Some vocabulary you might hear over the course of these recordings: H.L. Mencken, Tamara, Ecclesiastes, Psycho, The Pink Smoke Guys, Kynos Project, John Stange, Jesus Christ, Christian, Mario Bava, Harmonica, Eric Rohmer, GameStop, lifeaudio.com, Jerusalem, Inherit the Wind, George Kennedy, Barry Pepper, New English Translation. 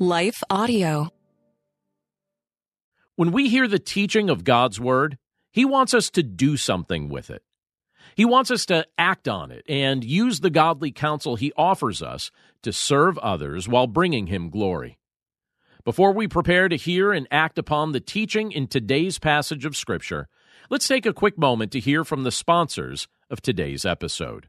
Life Audio. When we hear the teaching of God's Word, He wants us to do something with it. He wants us to act on it and use the godly counsel He offers us to serve others while bringing Him glory. Before we prepare to hear and act upon the teaching in today's passage of Scripture, let's take a quick moment to hear from the sponsors of today's episode.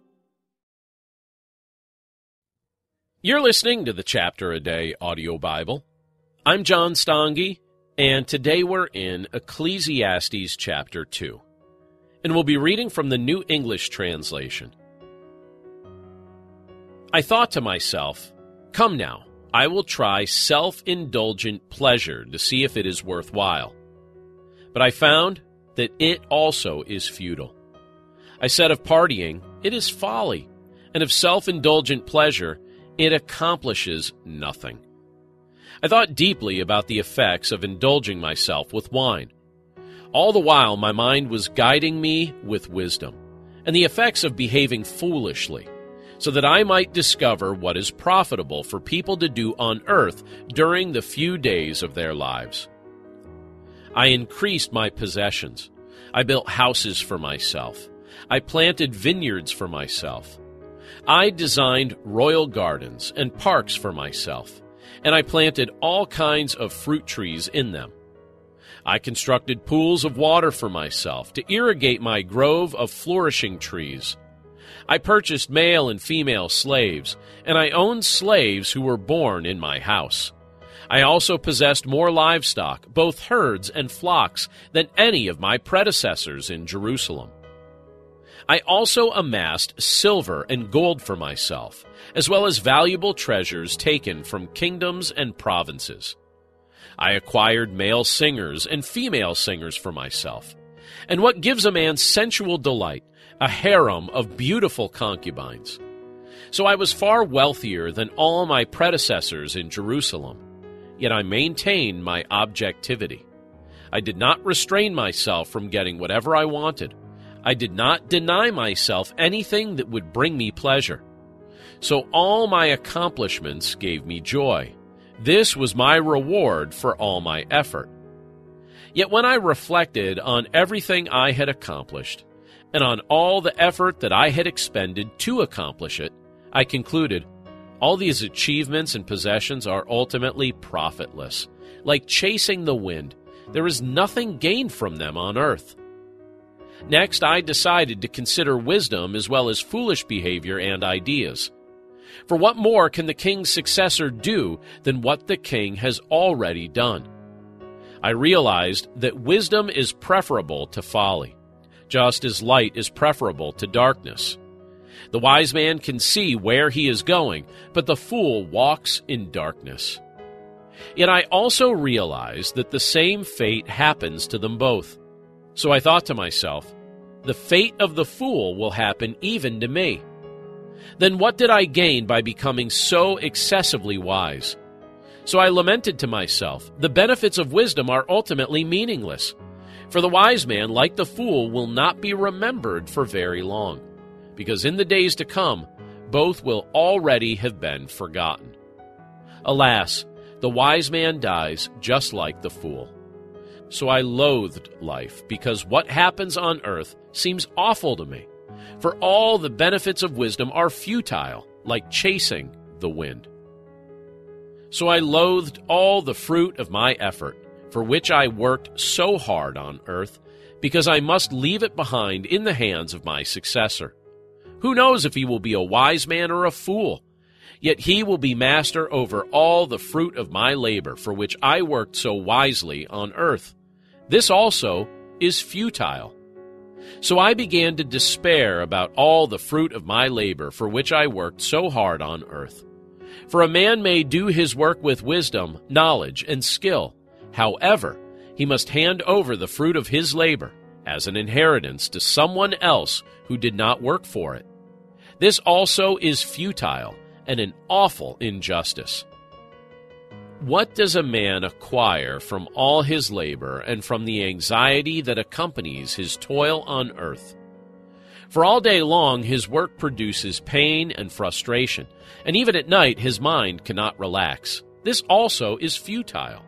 You're listening to the Chapter a Day audio Bible. I'm John Stange, and today we're in Ecclesiastes chapter 2. And we'll be reading from the New English Translation. I thought to myself, come now, I will try self-indulgent pleasure to see if it is worthwhile. But I found that it also is futile. I said of partying, it is folly, and of self-indulgent pleasure, it accomplishes nothing. I thought deeply about the effects of indulging myself with wine. All the while, my mind was guiding me with wisdom, and the effects of behaving foolishly, so that I might discover what is profitable for people to do on earth during the few days of their lives. I increased my possessions. I built houses for myself. I planted vineyards for myself. I designed royal gardens and parks for myself, and I planted all kinds of fruit trees in them. I constructed pools of water for myself to irrigate my grove of flourishing trees. I purchased male and female slaves, and I owned slaves who were born in my house. I also possessed more livestock, both herds and flocks, than any of my predecessors in Jerusalem. I also amassed silver and gold for myself, as well as valuable treasures taken from kingdoms and provinces. I acquired male singers and female singers for myself. And what gives a man sensual delight? A harem of beautiful concubines. So I was far wealthier than all my predecessors in Jerusalem, yet I maintained my objectivity. I did not restrain myself from getting whatever I wanted. I did not deny myself anything that would bring me pleasure. So all my accomplishments gave me joy. This was my reward for all my effort. Yet when I reflected on everything I had accomplished, and on all the effort that I had expended to accomplish it, I concluded, all these achievements and possessions are ultimately profitless. Like chasing the wind, there is nothing gained from them on earth. Next, I decided to consider wisdom as well as foolish behavior and ideas. For what more can the king's successor do than what the king has already done? I realized that wisdom is preferable to folly, just as light is preferable to darkness. The wise man can see where he is going, but the fool walks in darkness. Yet I also realized that the same fate happens to them both. So I thought to myself, the fate of the fool will happen even to me. Then what did I gain by becoming so excessively wise? So I lamented to myself, the benefits of wisdom are ultimately meaningless. For the wise man, like the fool, will not be remembered for very long, because in the days to come, both will already have been forgotten. Alas, the wise man dies just like the fool. So I loathed life, because what happens on earth seems awful to me, for all the benefits of wisdom are futile, like chasing the wind. So I loathed all the fruit of my effort, for which I worked so hard on earth, because I must leave it behind in the hands of my successor. Who knows if he will be a wise man or a fool? Yet he will be master over all the fruit of my labor, for which I worked so wisely on earth. This also is futile. So I began to despair about all the fruit of my labor, for which I worked so hard on earth. For a man may do his work with wisdom, knowledge, and skill. However, he must hand over the fruit of his labor as an inheritance to someone else who did not work for it. This also is futile and an awful injustice. What does a man acquire from all his labor and from the anxiety that accompanies his toil on earth? For all day long, his work produces pain and frustration, and even at night, his mind cannot relax. This also is futile.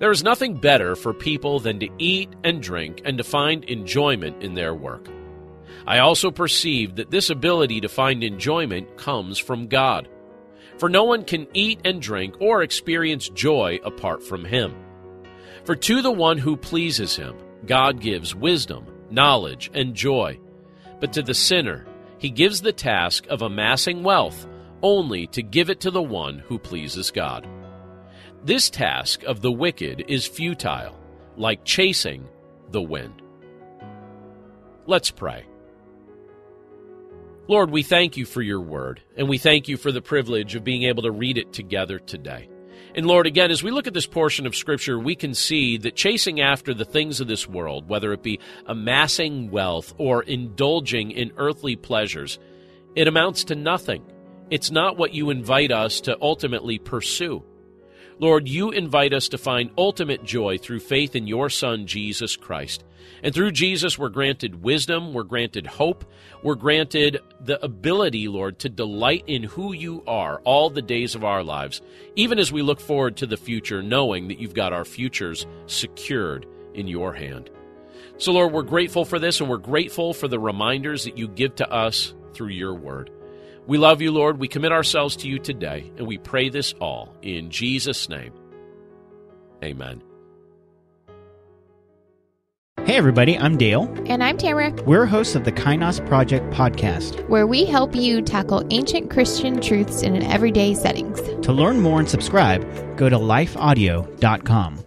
There is nothing better for people than to eat and drink and to find enjoyment in their work. I also perceived that this ability to find enjoyment comes from God, for no one can eat and drink or experience joy apart from Him. For to the one who pleases Him, God gives wisdom, knowledge, and joy. But to the sinner, he gives the task of amassing wealth only to give it to the one who pleases God. This task of the wicked is futile, like chasing the wind. Let's pray. Lord, we thank you for your word, and we thank you for the privilege of being able to read it together today. And Lord, again, as we look at this portion of Scripture, we can see that chasing after the things of this world, whether it be amassing wealth or indulging in earthly pleasures, it amounts to nothing. It's not what you invite us to ultimately pursue. Lord, you invite us to find ultimate joy through faith in your Son, Jesus Christ. And through Jesus, we're granted wisdom, we're granted hope, we're granted the ability, Lord, to delight in who you are all the days of our lives, even as we look forward to the future, knowing that you've got our futures secured in your hand. So, Lord, we're grateful for this, and we're grateful for the reminders that you give to us through your word. We love you, Lord. We commit ourselves to you today, and we pray this all in Jesus' name. Amen. Hey, everybody, I'm Dale. And I'm Tamara. We're hosts of the Kynos Project podcast, where we help you tackle ancient Christian truths in an everyday settings. To learn more and subscribe, go to lifeaudio.com.